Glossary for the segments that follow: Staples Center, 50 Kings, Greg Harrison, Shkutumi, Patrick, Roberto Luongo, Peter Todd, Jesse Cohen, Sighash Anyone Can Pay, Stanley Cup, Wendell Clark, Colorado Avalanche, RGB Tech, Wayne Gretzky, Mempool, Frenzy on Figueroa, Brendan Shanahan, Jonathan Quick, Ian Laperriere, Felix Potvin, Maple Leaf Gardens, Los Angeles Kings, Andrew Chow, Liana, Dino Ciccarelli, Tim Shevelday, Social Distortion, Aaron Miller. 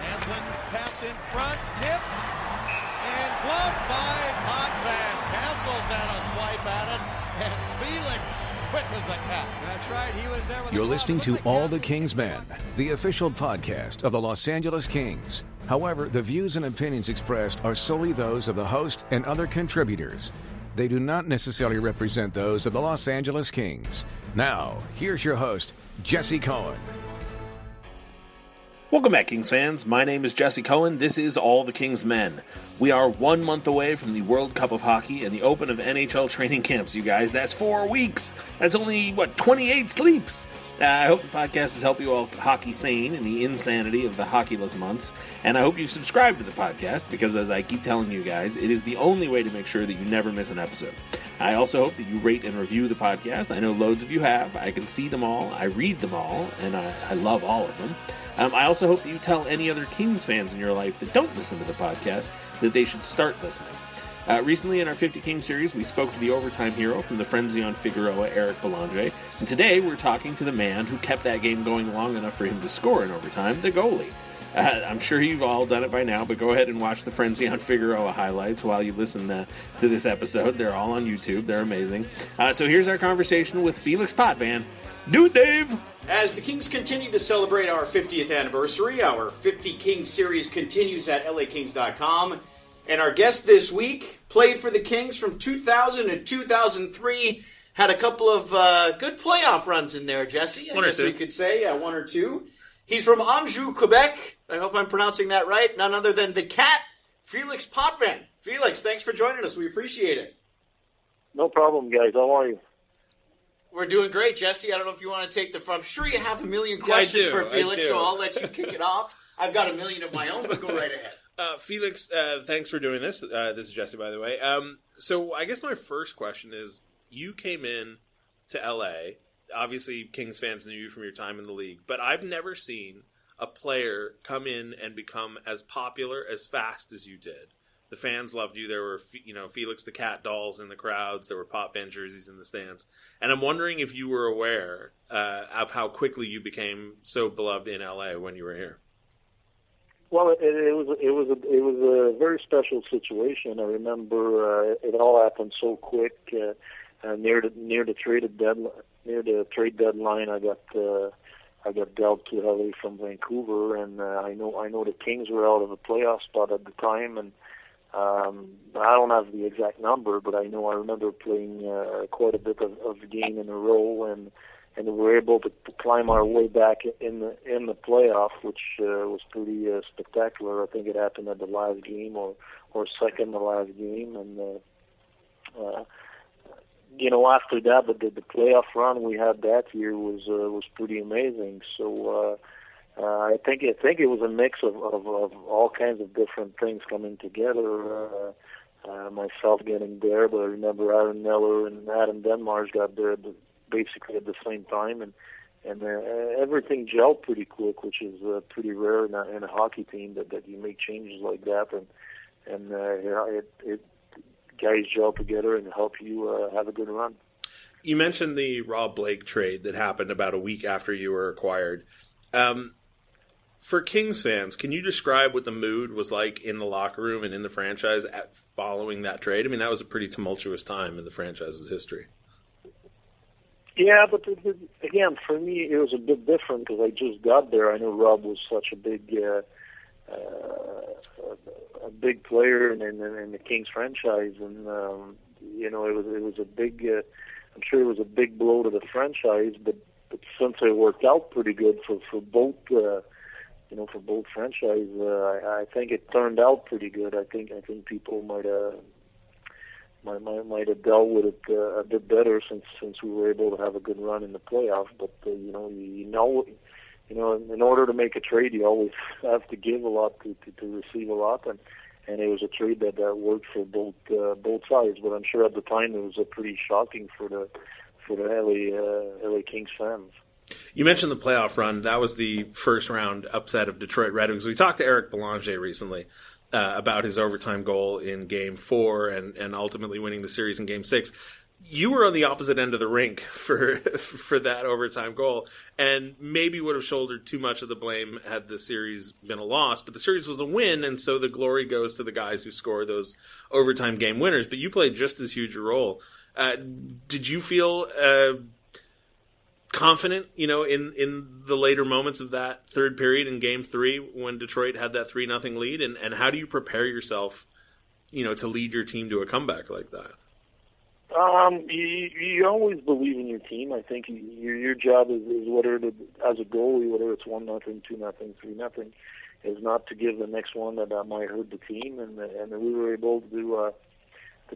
Haslin, pass in front, tip. Blocked by Potvin. Castles had a swipe at it, and Felix Quick was the captain. That's right, he was there with You're the listening to All the Kings Men, the official podcast of the Los Angeles Kings. However, the views and opinions expressed are solely those of the host and other contributors. They do not necessarily represent those of the Los Angeles Kings. Now, here's your host, Jesse Cohen. Welcome back, Kings fans. My name is Jesse Cohen. This is All the Kings Men. We are 1 month away from the World Cup of Hockey and the open of NHL training camps, you guys. That's 4 weeks. That's only, 28 sleeps. I hope the podcast has helped you all hockey sane in the insanity of the hockeyless months. And I hope you've subscribed to the podcast because, as I keep telling you guys, it is the only way to make sure that you never miss an episode. I also hope that you rate and review the podcast. I know loads of you have. I can see them all. I read them all. And I love all of them. I also hope that you tell any other Kings fans in your life that don't listen to the podcast that they should start listening. Recently in our 50 Kings series, we spoke to the overtime hero from the Frenzy on Figueroa, Eric Belanger. And today we're talking to the man who kept that game going long enough for him to score in overtime, the goalie. I'm sure you've all done it by now, but go ahead and watch the Frenzy on Figueroa highlights while you listen to this episode. They're all on YouTube. They're amazing. So here's our conversation with Felix Potvin. Do it, Dave! As the Kings continue to celebrate our 50th anniversary, our 50 Kings series continues at LAKings.com. And our guest this week played for the Kings from 2000 to 2003. Had a couple of good playoff runs in there, Jesse. I guess we could say, one or two. He's from Anjou, Quebec. I hope I'm pronouncing that right. None other than the Cat, Felix Potvin. Felix, thanks for joining us. We appreciate it. No problem, guys. How are you? We're doing great, Jesse. I don't know if you want to take the front. I'm sure you have a million questions for Felix, so I'll let you kick it off. I've got a million of my own, but go right ahead. Felix, thanks for doing this. This is Jesse, by the way. So I guess my first question is, you came in to L.A. Obviously, Kings fans knew you from your time in the league, but I've never seen a player come in and become as popular as fast as you did. The fans loved you. There were, Felix the Cat dolls in the crowds. There were Potvin jerseys in the stands. And I'm wondering if you were aware of how quickly you became so beloved in L.A. when you were here. Well, it was a very special situation. I remember it all happened so quick. Near the trade deadline, I got dealt to L.A. from Vancouver, and I know the Kings were out of a playoff spot at the time, and. I don't have the exact number, but I remember playing quite a bit of the game in a row, and we were able to climb our way back in the playoff, which was pretty spectacular. I think it happened at the last game or second to last game, and after that, but the playoff run we had that year was pretty amazing. So. I think it was a mix of all kinds of different things coming together. Myself getting there, but I remember Aaron Miller and Adam Deadmarsh got there basically at the same time, and everything gelled pretty quick, which is pretty rare in a hockey team that you make changes like that, and guys gel together and help you have a good run. You mentioned the Rob Blake trade that happened about a week after you were acquired. For Kings fans, can you describe what the mood was like in the locker room and in the franchise following that trade? I mean, that was a pretty tumultuous time in the franchise's history. Yeah, but again, for me, it was a bit different because I just got there. I know Rob was such a big player in the Kings franchise, and it was a big. I'm sure it was a big blow to the franchise, but since I worked out pretty good for both franchises, I think it turned out pretty good. I think people might have dealt with it a bit better since we were able to have a good run in the playoffs. But you know, in order to make a trade, you always have to give a lot to receive a lot, and it was a trade that worked for both sides. But I'm sure at the time it was a pretty shocking for the LA Kings fans. You mentioned the playoff run. That was the first round upset of Detroit Red Wings. We talked to Eric Belanger recently about his overtime goal in Game 4 and ultimately winning the series in Game 6. You were on the opposite end of the rink for that overtime goal, and maybe would have shouldered too much of the blame had the series been a loss. But the series was a win, and so the glory goes to the guys who score those overtime game winners. But you played just as huge a role. Did you feel confident, you know, in the later moments of that third period in Game 3 when Detroit had that 3-0 lead? And how do you prepare yourself, you know, to lead your team to a comeback like that? You always believe in your team. I think your job is as a goalie, whether it's 1-0, 2-0, 3-0, is not to give the next one that might hurt the team. And we were able to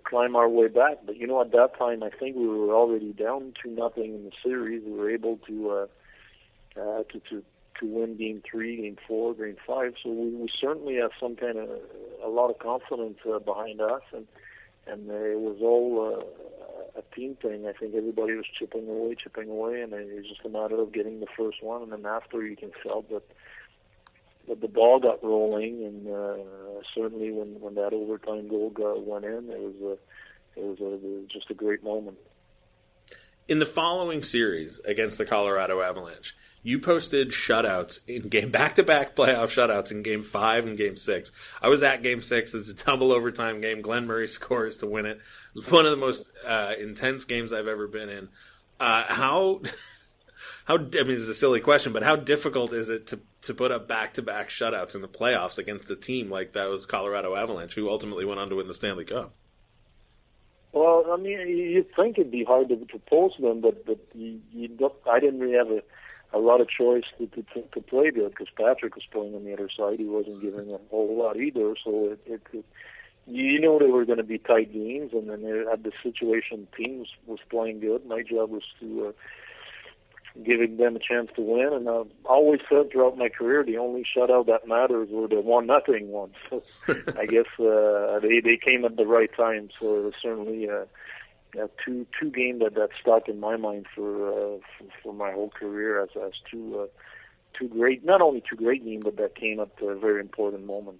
climb our way back. But, you know, at that time, I think we were already down 2-0 in the series. We were able to win Game 3, Game 4, Game 5. So we certainly have some kind of a lot of confidence behind us. And it was all a team thing. I think everybody was chipping away, and it was just a matter of getting the first one. And then after, you can tell that the ball got rolling, and certainly when that overtime goal went in, it was just a great moment. In the following series against the Colorado Avalanche, you posted shutouts in back-to-back playoff shutouts in Game 5 and Game 6. I was at Game 6. It's a double overtime game. Glenn Murray scores to win it. It was one of the most intense games I've ever been in. How? I mean, this is a silly question, but how difficult is it to put up back-to-back shutouts in the playoffs against a team like that was Colorado Avalanche, who ultimately went on to win the Stanley Cup? Well, I mean, you'd think it'd be hard to post them, but I didn't really have a lot of choice to play there because Patrick was playing on the other side. He wasn't giving a whole lot either, so it you know they were going to be tight games, and then at the situation, teams was playing good. My job was to giving them a chance to win, and I've always said throughout my career the only shutout that matters were the 1-0 ones. So I guess they came at the right time. So it was certainly a two game that stuck in my mind for my whole career as two great, not only two great games, but that came at a very important moment.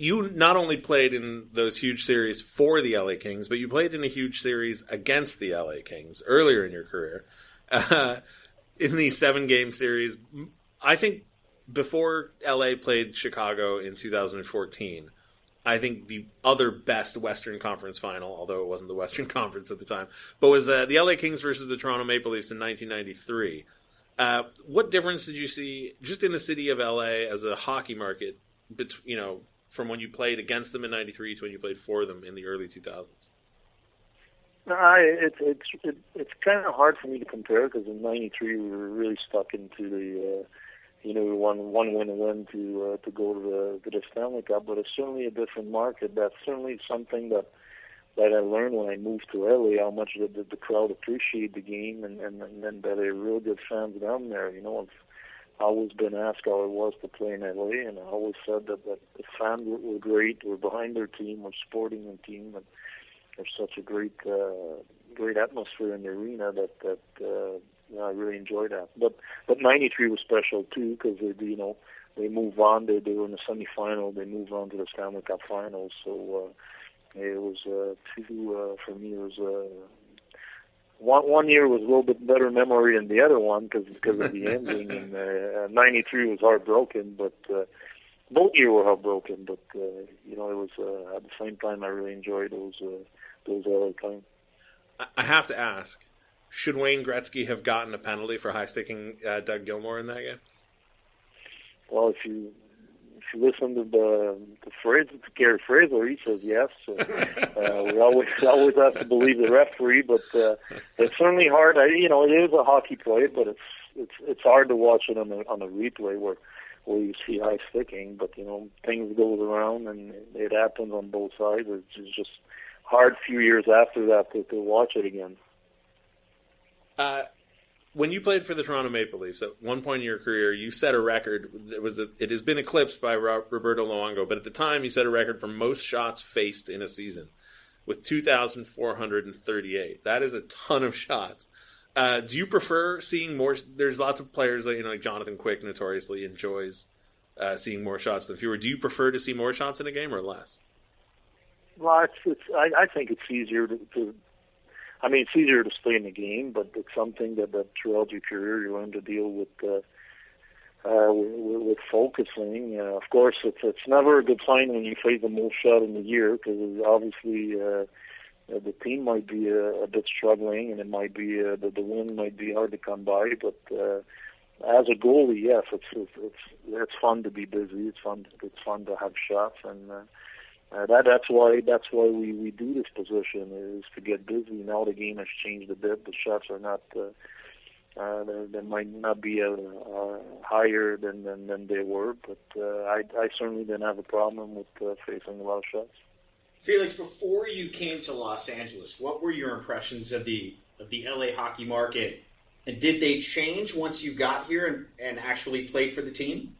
You not only played in those huge series for the LA Kings, but you played in a huge series against the LA Kings earlier in your career. In the 7-game series, I think before LA played Chicago in 2014, I think the other best Western Conference final, although it wasn't the Western Conference at the time, but was the LA Kings versus the Toronto Maple Leafs in 1993. What difference did you see just in the city of LA as a hockey market, you know, from when you played against them in 93 to when you played for them in the early 2000s? It's kind of hard for me to compare because in 93 we were really stuck into the, you know, we won one win to go to the Stanley Cup, but it's certainly a different market. That's certainly something that I learned when I moved to LA, how much the crowd appreciate the game and that they're real good fans down there. You know, I've always been asked how it was to play in LA, and I always said that the fans were great, were behind their team, were supporting their team, and there's such a great atmosphere in the arena that I really enjoyed that. But 93 was special too because they moved on. They were in the semifinal. They moved on to the Stanley Cup final. So it was for me it was. One year was a little bit better memory than the other one because of the ending. And 93 was heartbroken, but both years were heartbroken. But you know, it was at the same time I really enjoyed those LA times. I have to ask: should Wayne Gretzky have gotten a penalty for high-sticking Doug Gilmour in that game? Well, if you listen to the phrase, to Carey Fraser, he says yes. So, we always have to believe the referee, but it's certainly hard. It is a hockey play, but it's hard to watch it on a replay where you see high sticking. But you know, things go around and it happens on both sides. It's just hard. A few years after that to watch it again. when you played for the Toronto Maple Leafs at one point in your career, you set a record. It has been eclipsed by Roberto Luongo, but at the time you set a record for most shots faced in a season with 2,438. That is a ton of shots. Do you prefer seeing more? There's lots of players like Jonathan Quick notoriously enjoys seeing more shots than fewer. Do you prefer to see more shots in a game or less? Well, I think it's easier to I mean, it's easier to stay in the game, but it's something that throughout your career you learn to deal with focusing. Of course, it's never a good sign when you face the most shot in the year, because obviously the team might be a bit struggling, and it might be the win might be hard to come by. But as a goalie, yes, it's fun to be busy. It's fun to have shots, and. That's why we do this position, is to get busy. Now the game has changed a bit. The shots are not they might not be higher than they were, but I certainly didn't have a problem with facing a lot of shots. Felix, before you came to Los Angeles, what were your impressions of the LA hockey market, and did they change once you got here and actually played for the team?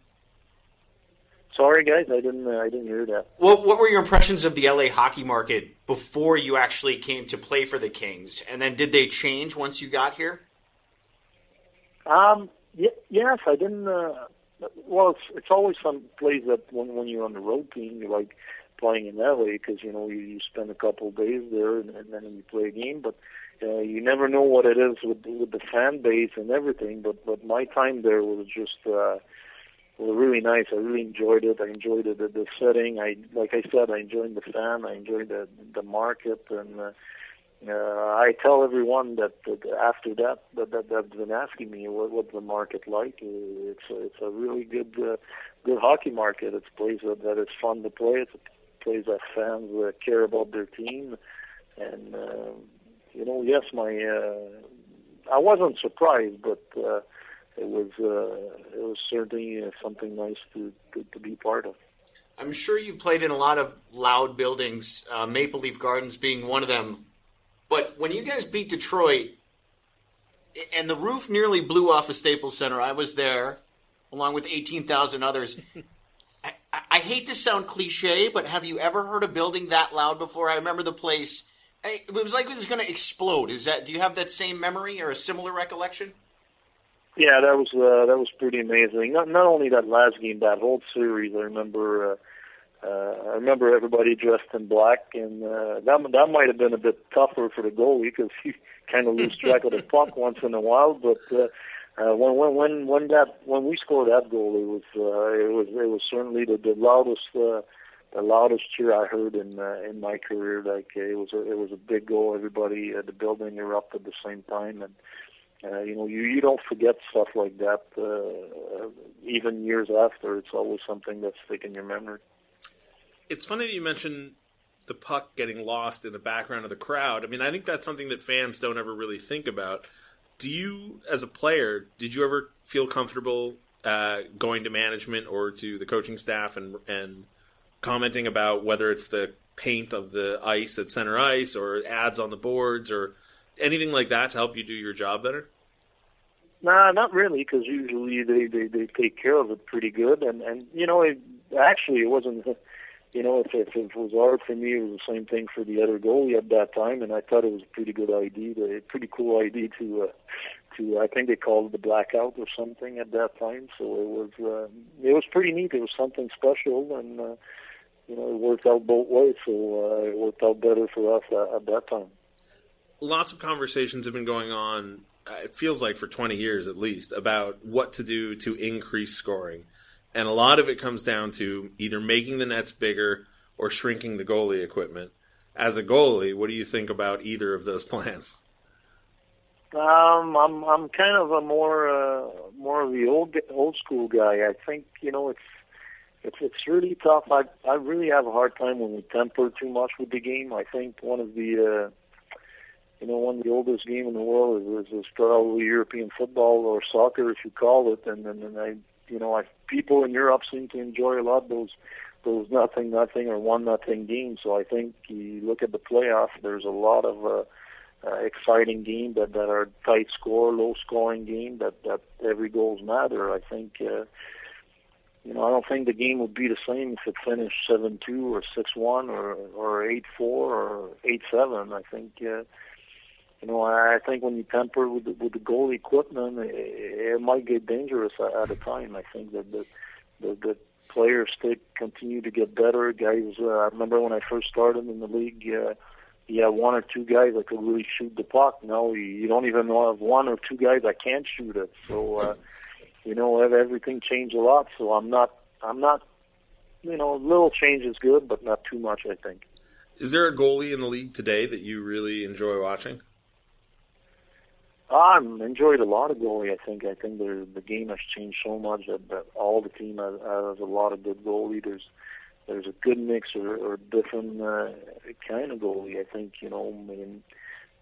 Sorry, guys, I didn't hear that. Well, what were your impressions of the LA hockey market before you actually came to play for the Kings, and then did they change once you got here? Yes, I didn't. Well, it's always some place that when you're on the road team, you like playing in LA because you spend a couple of days there and then you play a game, but you never know what it is with the fan base and everything. But my time there was just. Well, really nice. I really enjoyed it. I enjoyed the setting. I enjoyed the fan. I enjoyed the market, and I tell everyone that after that that's been asking me what's the market like. It's a really good hockey market. It's a place that is fun to play. It's a place that fans care about their team, and yes, I wasn't surprised, but. It was certainly something nice to be part of. I'm sure you played in a lot of loud buildings, Maple Leaf Gardens being one of them. But when you guys beat Detroit, and the roof nearly blew off of Staples Center, I was there, along with 18,000 others. I hate to sound cliche, but have you ever heard a building that loud before? I remember the place. It was like it was going to explode. Do you have that same memory or a similar recollection? Yeah, that was pretty amazing. Not only that last game, that whole series. I remember everybody dressed in black, and that might have been a bit tougher for the goalie because he kind of loses track of the puck once in a while. But when we scored that goal, it was certainly the loudest cheer I heard in my career. Like it was a big goal. Everybody, the building erupted at the same time, and. You don't forget stuff like that even years after. It's always something that's stuck in your memory. It's funny that you mentioned the puck getting lost in the background of the crowd. I mean, I think that's something that fans don't ever really think about. Do you, as a player, did you ever feel comfortable going to management or to the coaching staff and commenting about whether it's the paint of the ice at center ice or ads on the boards or anything like that to help you do your job better? Nah, not really, because usually they take care of it pretty good. And it wasn't, if it was hard for me, it was the same thing for the other goalie at that time, and I thought it was a pretty good idea, a pretty cool idea to I think they called it the blackout or something at that time. So it was pretty neat. It was something special, and, it worked out both ways, so it worked out better for us at that time. Lots of conversations have been going on, it feels like for 20 years at least, about what to do to increase scoring. And a lot of it comes down to either making the nets bigger or shrinking the goalie equipment. As a goalie, what do you think about either of those plans? I'm kind of a more of the old school guy. I think, it's really tough. I really have a hard time when we temper too much with the game. I think one of the oldest games in the world is probably European football or soccer, if you call it. And people in Europe seem to enjoy a lot those 0-0 or 1-0 games. So I think you look at the playoffs. There's a lot of exciting game, that are tight score, low scoring game, that every goals matter. I think I don't think the game would be the same if it finished 7-2 or 6-1 or 8-4 or 8-7. I think I think when you temper with the goalie equipment, it might get dangerous at a time. I think that the players continue to get better. Guys, I remember when I first started in the league, you had one or two guys that could really shoot the puck. Now you don't even have one or two guys that can't shoot it. So everything changed a lot. So I'm not. Little change is good, but not too much, I think. Is there a goalie in the league today that you really enjoy watching? I enjoyed a lot of goalie. I think the game has changed so much that all the team has a lot of good goalie. There's a good mix or different kind of goalie. I think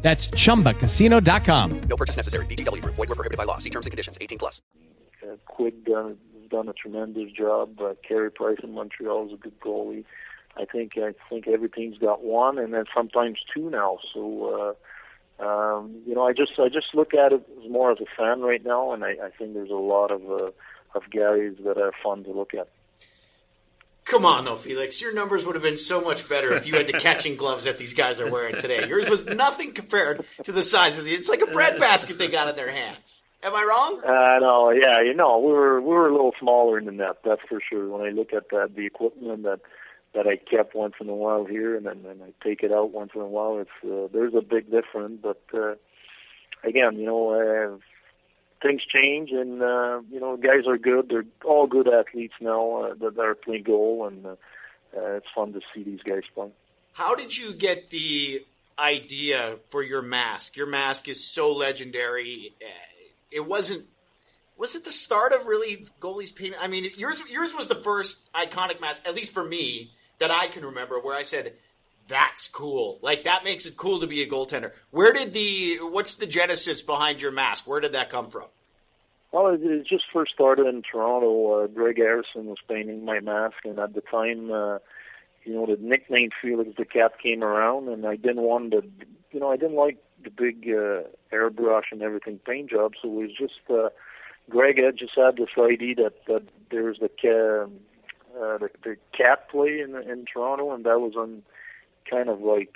That's ChumbaCasino.com. No purchase necessary. VGW. Void where prohibited by law. See terms and conditions. 18+. Quick done a tremendous job. Carey Price in Montreal is a good goalie. I think every team's got one, and then sometimes two now. So I just look at it more as a fan right now, and I think there's a lot of guys that are fun to look at. Come on, though, Felix. Your numbers would have been so much better if you had the catching gloves that these guys are wearing today. Yours was nothing compared to the size of the. It's like a breadbasket they got in their hands. Am I wrong? No, yeah, we were a little smaller in the net. That's for sure. When I look at the equipment that I kept once in a while here, and then I take it out once in a while, it's there's a big difference. But again, things change, and guys are good. They're all good athletes now that are playing goal, and it's fun to see these guys play. How did you get the idea for your mask? Your mask is so legendary. It wasn't. Was it the start of really goalies painting? I mean, yours was the first iconic mask, at least for me, that I can remember, where I said, "That's cool. Like, that makes it cool to be a goaltender." What's the genesis behind your mask? Where did that come from? Well, it just first started in Toronto. Greg Harrison was painting my mask, and at the time, the nickname Felix the Cat came around, and I didn't want I didn't like the big airbrush and everything paint job, so it was just, Greg had just had this idea that there was the cat play in Toronto, and that was on kind of like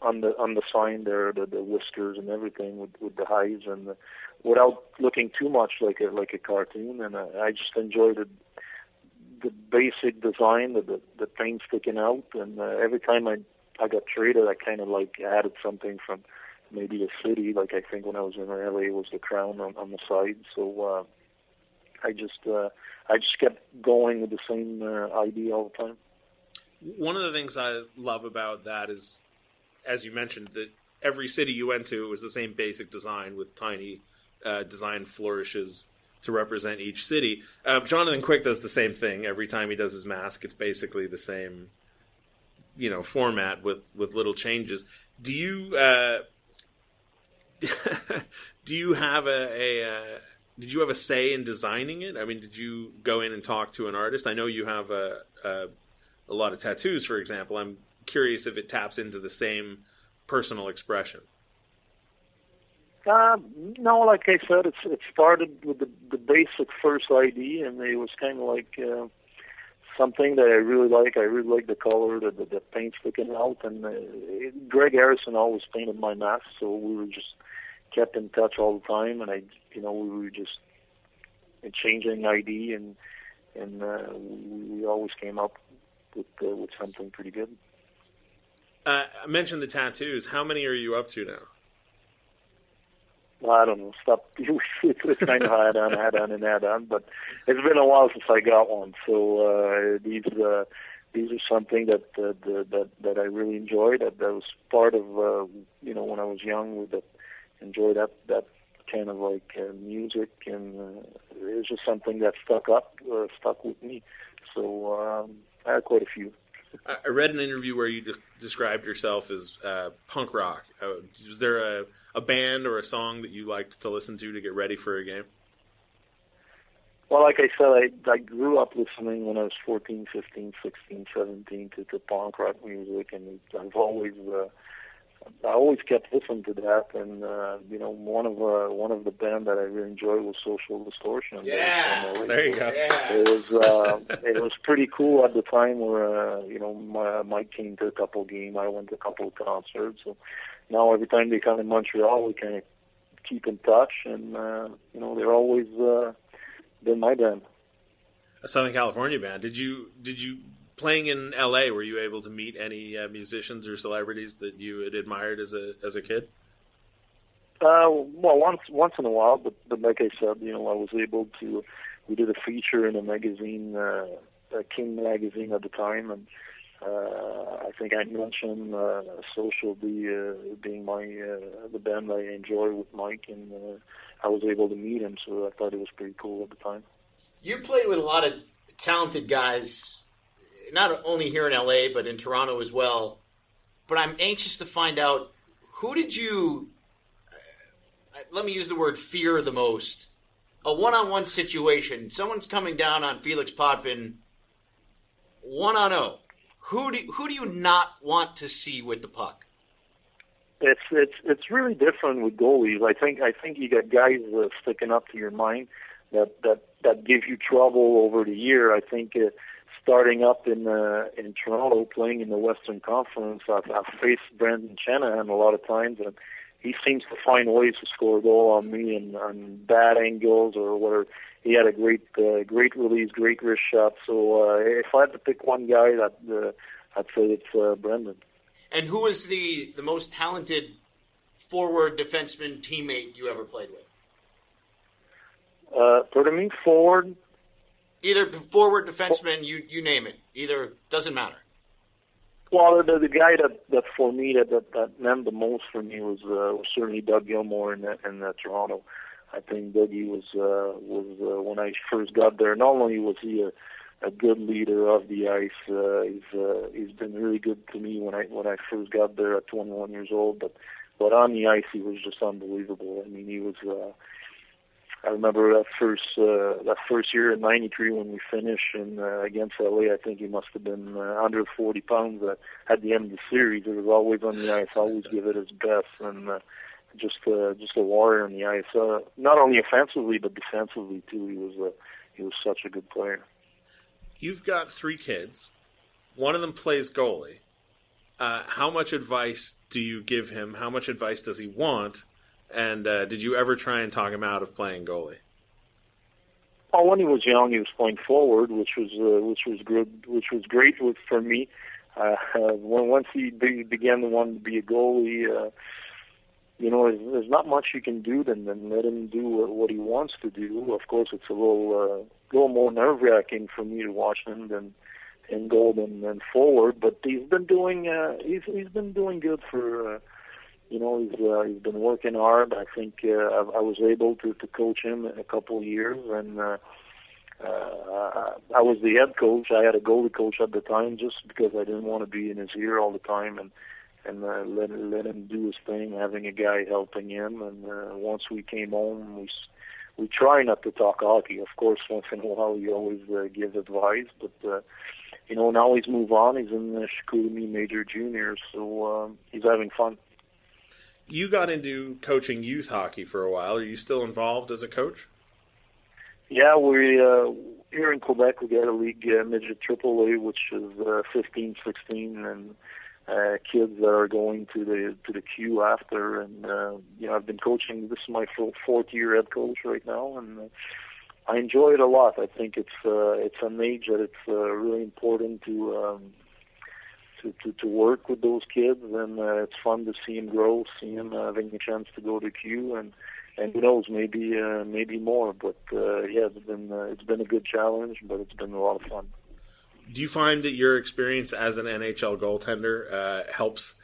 on the sign there, the whiskers and everything with the eyes, and without looking too much like a cartoon. And I just enjoyed the basic design, the thing sticking out. And every time I got traded, I kind of like added something from maybe the city. Like, I think when I was in LA, it was the crown on the side. So I just kept going with the same idea all the time. One of the things I love about that is, as you mentioned, that every city you went to was the same basic design with tiny design flourishes to represent each city. Jonathan Quick does the same thing every time he does his mask. It's basically the same, format with little changes. Do you have did you have a say in designing it? I mean, did you go in and talk to an artist? I know you have a lot of tattoos, for example. I'm curious if it taps into the same personal expression. No, like I said, it started with the basic first idea, and it was kind of like something that I really like. I really like the color, the paint sticking out, and Greg Harrison always painted my mask, so we were just kept in touch all the time, and we were just changing idea, and we always came up with something pretty good. I mentioned the tattoos. How many are you up to now? Well, I don't know. Stop. It's kind of add on, but it's been a while since I got one. So these are something that I really enjoyed. That was part of when I was young with the enjoy that kind of like music, and it's just something that stuck with me. So I had quite a few. I read an interview where you described yourself as punk rock. Was there a band or a song that you liked to listen to get ready for a game? Well, like I said, I grew up listening when I was 14, 15, 16, 17 to punk rock music, and I've always I always kept listening to that. And one of the band that I really enjoyed was Social Distortion. Yeah, there you go. Yeah. It was pretty cool at the time. Where Mike came to a couple games, I went to a couple of concerts. So now every time they come in Montreal, we kind of keep in touch, and they're always been my band. A Southern California band. Did you? Playing in LA, were you able to meet any musicians or celebrities that you had admired as a kid? Well, once in a while, but like I said, I was able to. We did a feature in a magazine, King magazine at the time, and I think I mentioned Social being the band I enjoy with Mike, and I was able to meet him, so I thought it was pretty cool at the time. You played with a lot of talented guys. Not only here in LA, but in Toronto as well. But I'm anxious to find out, who did you, let me use the word fear the most? A one-on-one situation. Someone's coming down on Felix Potvin, 1-on-0. Who do you not want to see with the puck? It's really different with goalies. I think you got guys sticking up to your mind that give you trouble over the year. I think starting up in Toronto, playing in the Western Conference, I've faced Brendan Shanahan a lot of times, and he seems to find ways to score a goal on me and on bad angles or whatever. He had a great release, great wrist shot. So if I had to pick one guy, I'd say it's Brendan. And who is the most talented forward, defenseman, teammate you ever played with? Pardon me, forward. Either forward, defenseman, you name it. Either, doesn't matter. Well, the guy that for me that meant the most for me was certainly Doug Gilmour in Toronto. I think Dougie was when I first got there. Not only was he a good leader of the ice, he's been really good to me when I first got there at 21 years old. But on the ice, he was just unbelievable. I mean, he was. I remember that first year in '93 when we finished against LA. I think he must have been under 40 pounds at the end of the series. He was always on the ice, always give it his best, and just a warrior on the ice. Not only offensively but defensively too. He was such a good player. You've got 3 kids. One of them plays goalie. How much advice do you give him? How much advice does he want? And did you ever try and talk him out of playing goalie? Well, when he was young, he was playing forward, which was good, which was great for me. Once he began to want to be a goalie, there's not much you can do than let him do what he wants to do. Of course, it's a little more nerve-wracking for me to watch him than in goal than forward, but he's been doing good for. He's been working hard. I think I was able to coach him a couple of years, and I was the head coach. I had a goalie coach at the time just because I didn't want to be in his ear all the time and let him do his thing, having a guy helping him. And once we came home, we try not to talk hockey. Of course, once in a while, he always gives advice, but... now he's moved on. He's in the Shkutumi Major Junior, so he's having fun. You got into coaching youth hockey for a while. Are you still involved as a coach? Yeah, we here in Quebec, we got a league, Midget AAA, which is 15, 16, and kids that are going to the queue after. And I've been coaching. This is my fourth year head coach right now, and I enjoy it a lot. I think it's an age that it's really important to work with those kids, and it's fun to see them grow, see them having a chance to go to Q, and who knows, maybe more. But it's been a good challenge, but it's been a lot of fun. Do you find that your experience as an NHL goaltender helps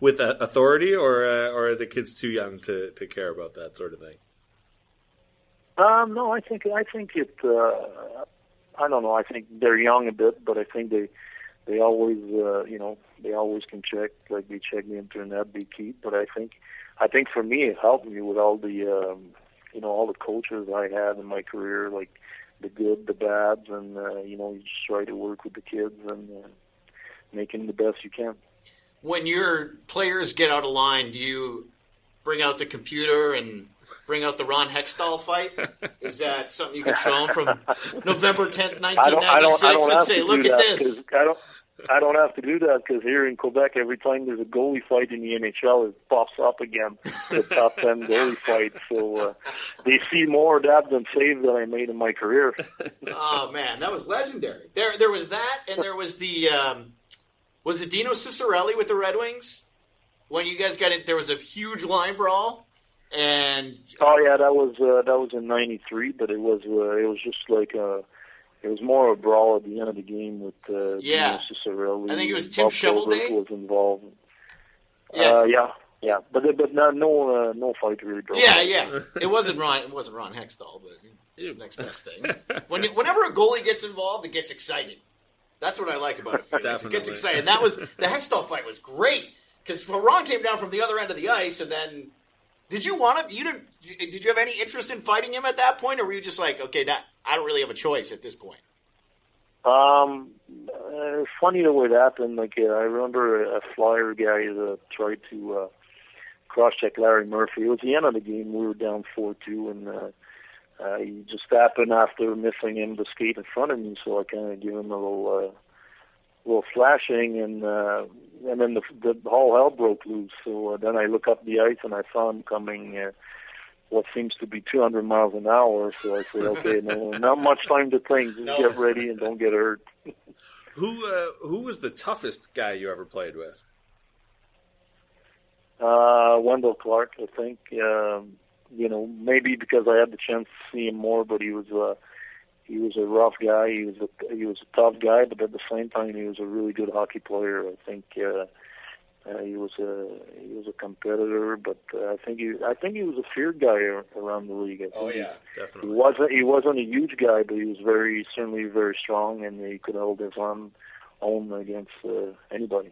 with authority, or are the kids too young to care about that sort of thing? No, I think it. I don't know. I think they're young a bit, but I think they always they always can check, like they check the internet, they keep. But I think for me it helped me with all the all the coaches I had in my career, like the good, the bad, and you just try to work with the kids and making the best you can. When your players get out of line, do you bring out the computer and bring out the Ron Hextall fight? Is that something you can show them from November 10th, 1996, and say, "Look at this"? I don't have to do that because here in Quebec, every time there's a goalie fight in the NHL, it pops up again, the top 10 goalie fight. So they see more of that than saves that I made in my career. Oh, man, that was legendary. There was that, and there was the was it Dino Ciccarelli with the Red Wings? When you guys got it, there was a huge line brawl. And oh, yeah, that was in 93, but it was just like a... It was more of a brawl at the end of the game with Ciccarelli. I think it was Tim Shevelday was involved. Yeah. But no fight really broke. Yeah. It wasn't Ron Hextall, but the next best thing. Whenever a goalie gets involved, it gets exciting. That's what I like about it. Felix. It gets exciting. That was the Hextall fight was great because Ron came down from the other end of the ice, and then did you have any interest in fighting him at that point, or were you just like, okay, now I don't really have a choice at this point? It's funny the way it happened. Like I remember a Flyer guy that tried to cross-check Larry Murphy. It was the end of the game. We were down 4-2, and he just happened after missing him to skate in front of me. So I kind of gave him a little flashing, and then the whole hell broke loose. So then I look up the ice and I saw him coming. What seems to be 200 miles an hour, so I said, okay, no, not much time to think. Just get ready and don't get hurt. Who was the toughest guy you ever played with? Wendell Clark, I think. Maybe because I had the chance to see him more, but he was a rough guy. He was a tough guy, but at the same time, he was a really good hockey player. I think. He was a competitor, but I think he was a feared guy around the league. Definitely. He wasn't a huge guy, but he was certainly very strong, and he could hold his own against anybody.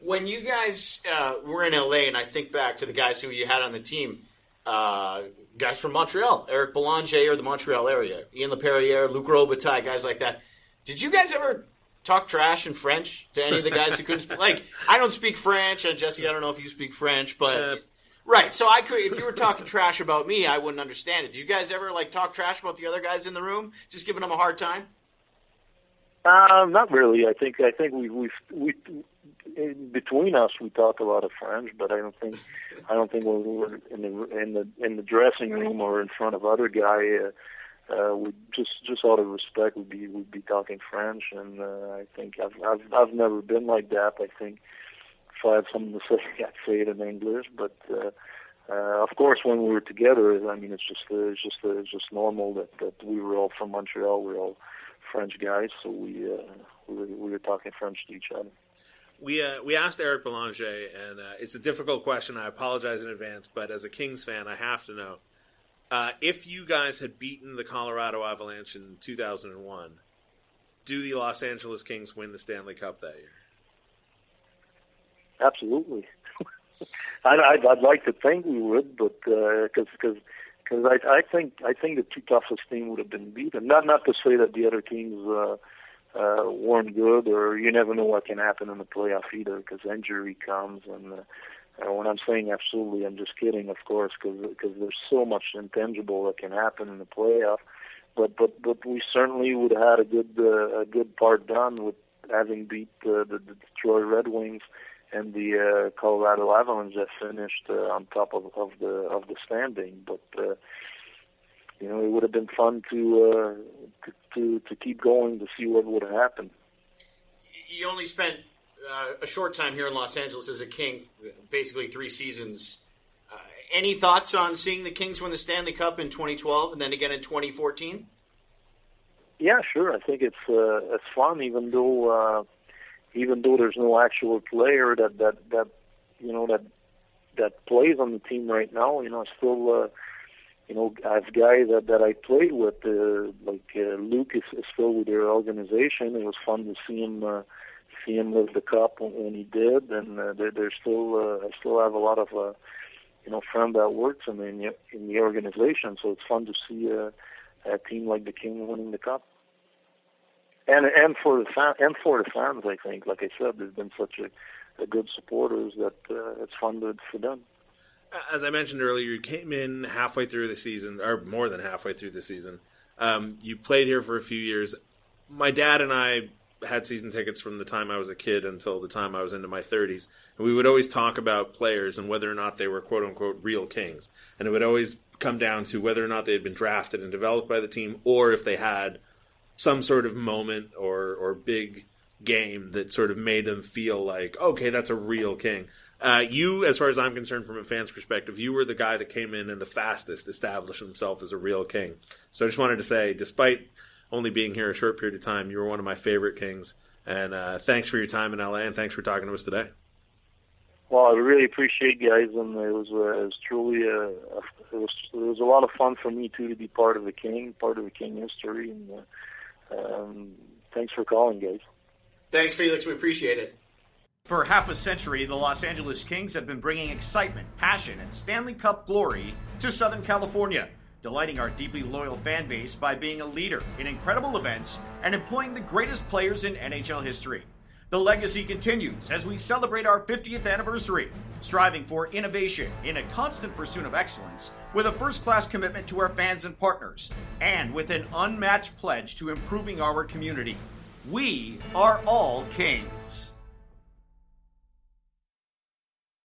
When you guys were in LA, and I think back to the guys who you had on the team, guys from Montreal, Eric Belanger, or the Montreal area, Ian LaPerriere, Luc Robitaille, guys like that. Did you guys ever talk trash in French to any of the guys who couldn't speak? Like, I don't speak French, and Jesse, I don't know if you speak French, but right. So I could, if you were talking trash about me, I wouldn't understand it. Do you guys ever like talk trash about the other guys in the room, just giving them a hard time? Not really. I think we in between us we talk a lot of French, but I don't think when we were in the dressing room or in front of other guy. We just out of respect would be talking French, and I think I've never been like that. I think if I had something to say, I'd say it in English. But of course, when we were together, I mean, it's just normal that we were all from Montreal. We're all French guys, so we were talking French to each other. We asked Eric Belanger, and it's a difficult question. I apologize in advance, but as a Kings fan, I have to know. If you guys had beaten the Colorado Avalanche in 2001, do the Los Angeles Kings win the Stanley Cup that year? Absolutely. I'd like to think we would, but because I think the two toughest teams would have been beaten. Not to say that the other teams weren't good, or you never know what can happen in the playoff either, because injury comes and. When I'm saying absolutely, I'm just kidding, of course, because there's so much intangible that can happen in the playoff. But we certainly would have had a good part done with having beat the Detroit Red Wings and the Colorado Avalanche that finished on top of the standing. But it would have been fun to keep going to see what would have happened. You only spent a short time here in Los Angeles as a King, basically 3 seasons. Any thoughts on seeing the Kings win the Stanley Cup in 2012 and then again in 2014? Yeah, sure. I think it's fun, even though even though there's no actual player that plays on the team right now, still, I have guys that I played with, Luc is still with their organization. It was fun to see him lift the cup when he did, and I still have a lot of, friend that works in the organization. So it's fun to see a team like the King winning the cup. And for the fans, I think, like I said, there's been such a good supporters that it's fun for them. As I mentioned earlier, you came in halfway through the season, or more than halfway through the season. You played here for a few years. My dad and I had season tickets from the time I was a kid until the time I was into my 30s. And we would always talk about players and whether or not they were, quote-unquote, real Kings. And it would always come down to whether or not they had been drafted and developed by the team, or if they had some sort of moment or big game that sort of made them feel like, okay, that's a real King. You, as far as I'm concerned from a fan's perspective, you were the guy that came in and the fastest established himself as a real King. So I just wanted to say, despite only being here a short period of time, you were one of my favorite Kings. And thanks for your time in LA, and thanks for talking to us today. Well, I really appreciate you guys, and it was a lot of fun for me too to be part of the King history. And thanks for calling, guys. Thanks, Felix. We appreciate it. For half a century, the Los Angeles Kings have been bringing excitement, passion, and Stanley Cup glory to Southern California, delighting our deeply loyal fan base by being a leader in incredible events and employing the greatest players in NHL history. The legacy continues as we celebrate our 50th anniversary, striving for innovation in a constant pursuit of excellence with a first-class commitment to our fans and partners, and with an unmatched pledge to improving our community. We are all Kings.